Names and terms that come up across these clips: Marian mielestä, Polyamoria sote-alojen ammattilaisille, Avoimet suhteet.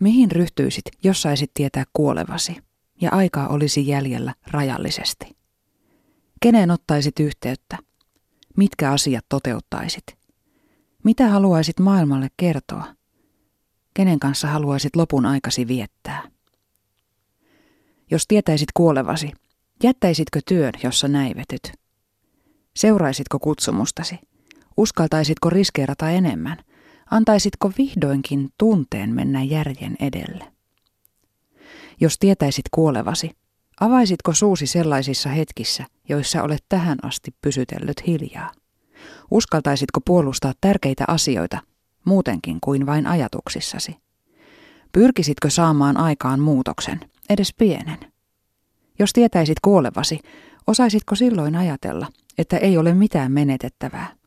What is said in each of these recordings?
Mihin ryhtyisit, jos saisit tietää kuolevasi, ja aikaa olisi jäljellä rajallisesti? Keneen ottaisit yhteyttä? Mitkä asiat toteuttaisit? Mitä haluaisit maailmalle kertoa? Kenen kanssa haluaisit lopun aikasi viettää? Jos tietäisit kuolevasi, jättäisitkö työn, jossa näivetyt? Seuraisitko kutsumustasi? Uskaltaisitko riskeerata enemmän? Antaisitko vihdoinkin tunteen mennä järjen edelle? Jos tietäisit kuolevasi, avaisitko suusi sellaisissa hetkissä, joissa olet tähän asti pysytellyt hiljaa? Uskaltaisitko puolustaa tärkeitä asioita muutenkin kuin vain ajatuksissasi? Pyrkisitkö saamaan aikaan muutoksen, edes pienen? Jos tietäisit kuolevasi, osaisitko silloin ajatella, että ei ole mitään menetettävää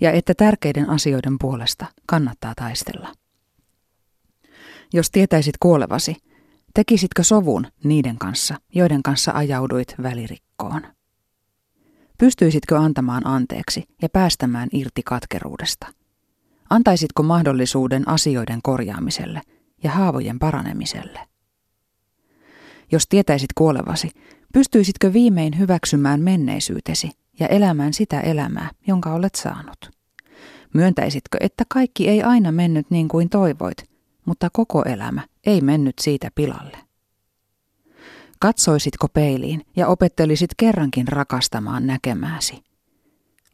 ja että tärkeiden asioiden puolesta kannattaa taistella? Jos tietäisit kuolevasi, tekisitkö sovun niiden kanssa, joiden kanssa ajauduit välirikkoon? Pystyisitkö antamaan anteeksi ja päästämään irti katkeruudesta? Antaisitko mahdollisuuden asioiden korjaamiselle ja haavojen paranemiselle? Jos tietäisit kuolevasi, pystyisitkö viimein hyväksymään menneisyytesi ja elämään sitä elämää, jonka olet saanut? Myöntäisitkö, että kaikki ei aina mennyt niin kuin toivoit, mutta koko elämä ei mennyt siitä pilalle? Katsoisitko peiliin ja opettelisit kerrankin rakastamaan näkemääsi?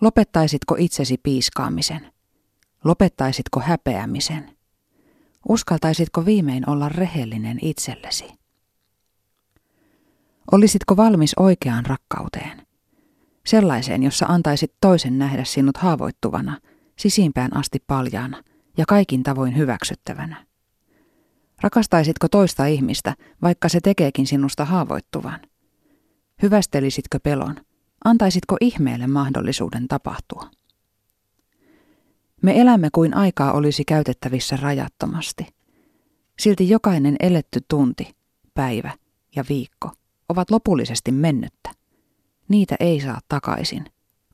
Lopettaisitko itsesi piiskaamisen? Lopettaisitko häpeämisen? Uskaltaisitko viimein olla rehellinen itsellesi? Olisitko valmis oikeaan rakkauteen? Sellaiseen, jossa antaisit toisen nähdä sinut haavoittuvana, sisimpään asti paljaana ja kaikin tavoin hyväksyttävänä? Rakastaisitko toista ihmistä, vaikka se tekeekin sinusta haavoittuvan? Hyvästelisitkö pelon? Antaisitko ihmeelle mahdollisuuden tapahtua? Me elämme kuin aikaa olisi käytettävissä rajattomasti. Silti jokainen eletty tunti, päivä ja viikko ovat lopullisesti mennyttä. Niitä ei saa takaisin.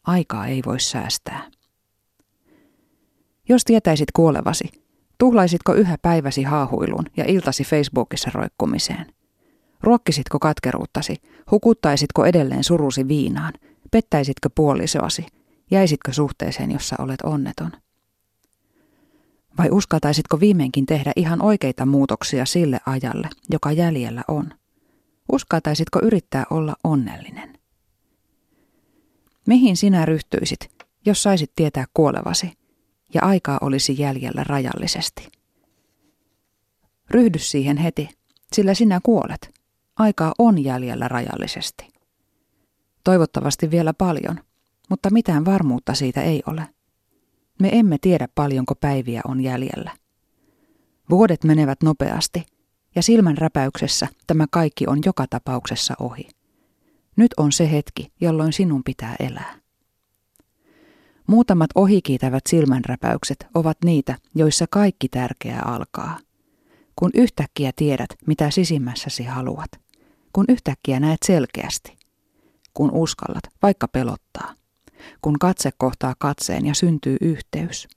Aikaa ei voi säästää. Jos tietäisit kuolevasi, tuhlaisitko yhä päiväsi haahuiluun ja iltasi Facebookissa roikkumiseen? Ruokkisitko katkeruuttasi? Hukuttaisitko edelleen surusi viinaan? Pettäisitkö puolisoasi? Jäisitkö suhteeseen, jossa olet onneton? Vai uskaltaisitko viimeinkin tehdä ihan oikeita muutoksia sille ajalle, joka jäljellä on? Uskaltaisitko yrittää olla onnellinen? Mihin sinä ryhtyisit, jos saisit tietää kuolevasi, ja aikaa olisi jäljellä rajallisesti? Ryhdy siihen heti, sillä sinä kuolet. Aikaa on jäljellä rajallisesti. Toivottavasti vielä paljon, mutta mitään varmuutta siitä ei ole. Me emme tiedä, paljonko päiviä on jäljellä. Vuodet menevät nopeasti, ja silmänräpäyksessä tämä kaikki on joka tapauksessa ohi. Nyt on se hetki, jolloin sinun pitää elää. Muutamat ohikiitävät silmänräpäykset ovat niitä, joissa kaikki tärkeää alkaa. Kun yhtäkkiä tiedät, mitä sisimmässäsi haluat. Kun yhtäkkiä näet selkeästi. Kun uskallat, vaikka pelottaa. Kun katse kohtaa katseen ja syntyy yhteys.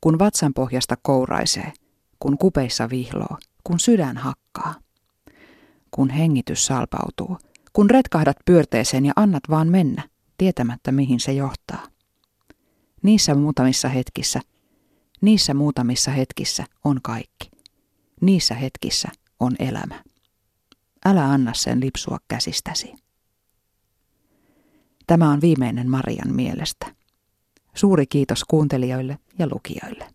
Kun vatsan pohjasta kouraisee. Kun kupeissa vihloo. Kun sydän hakkaa. Kun hengitys salpautuu. Kun retkahdat pyörteeseen ja annat vaan mennä, tietämättä mihin se johtaa. Niissä muutamissa hetkissä on kaikki. Niissä hetkissä on elämä. Älä anna sen lipsua käsistäsi. Tämä on viimeinen Marian mielestä. Suuri kiitos kuuntelijoille ja lukijoille.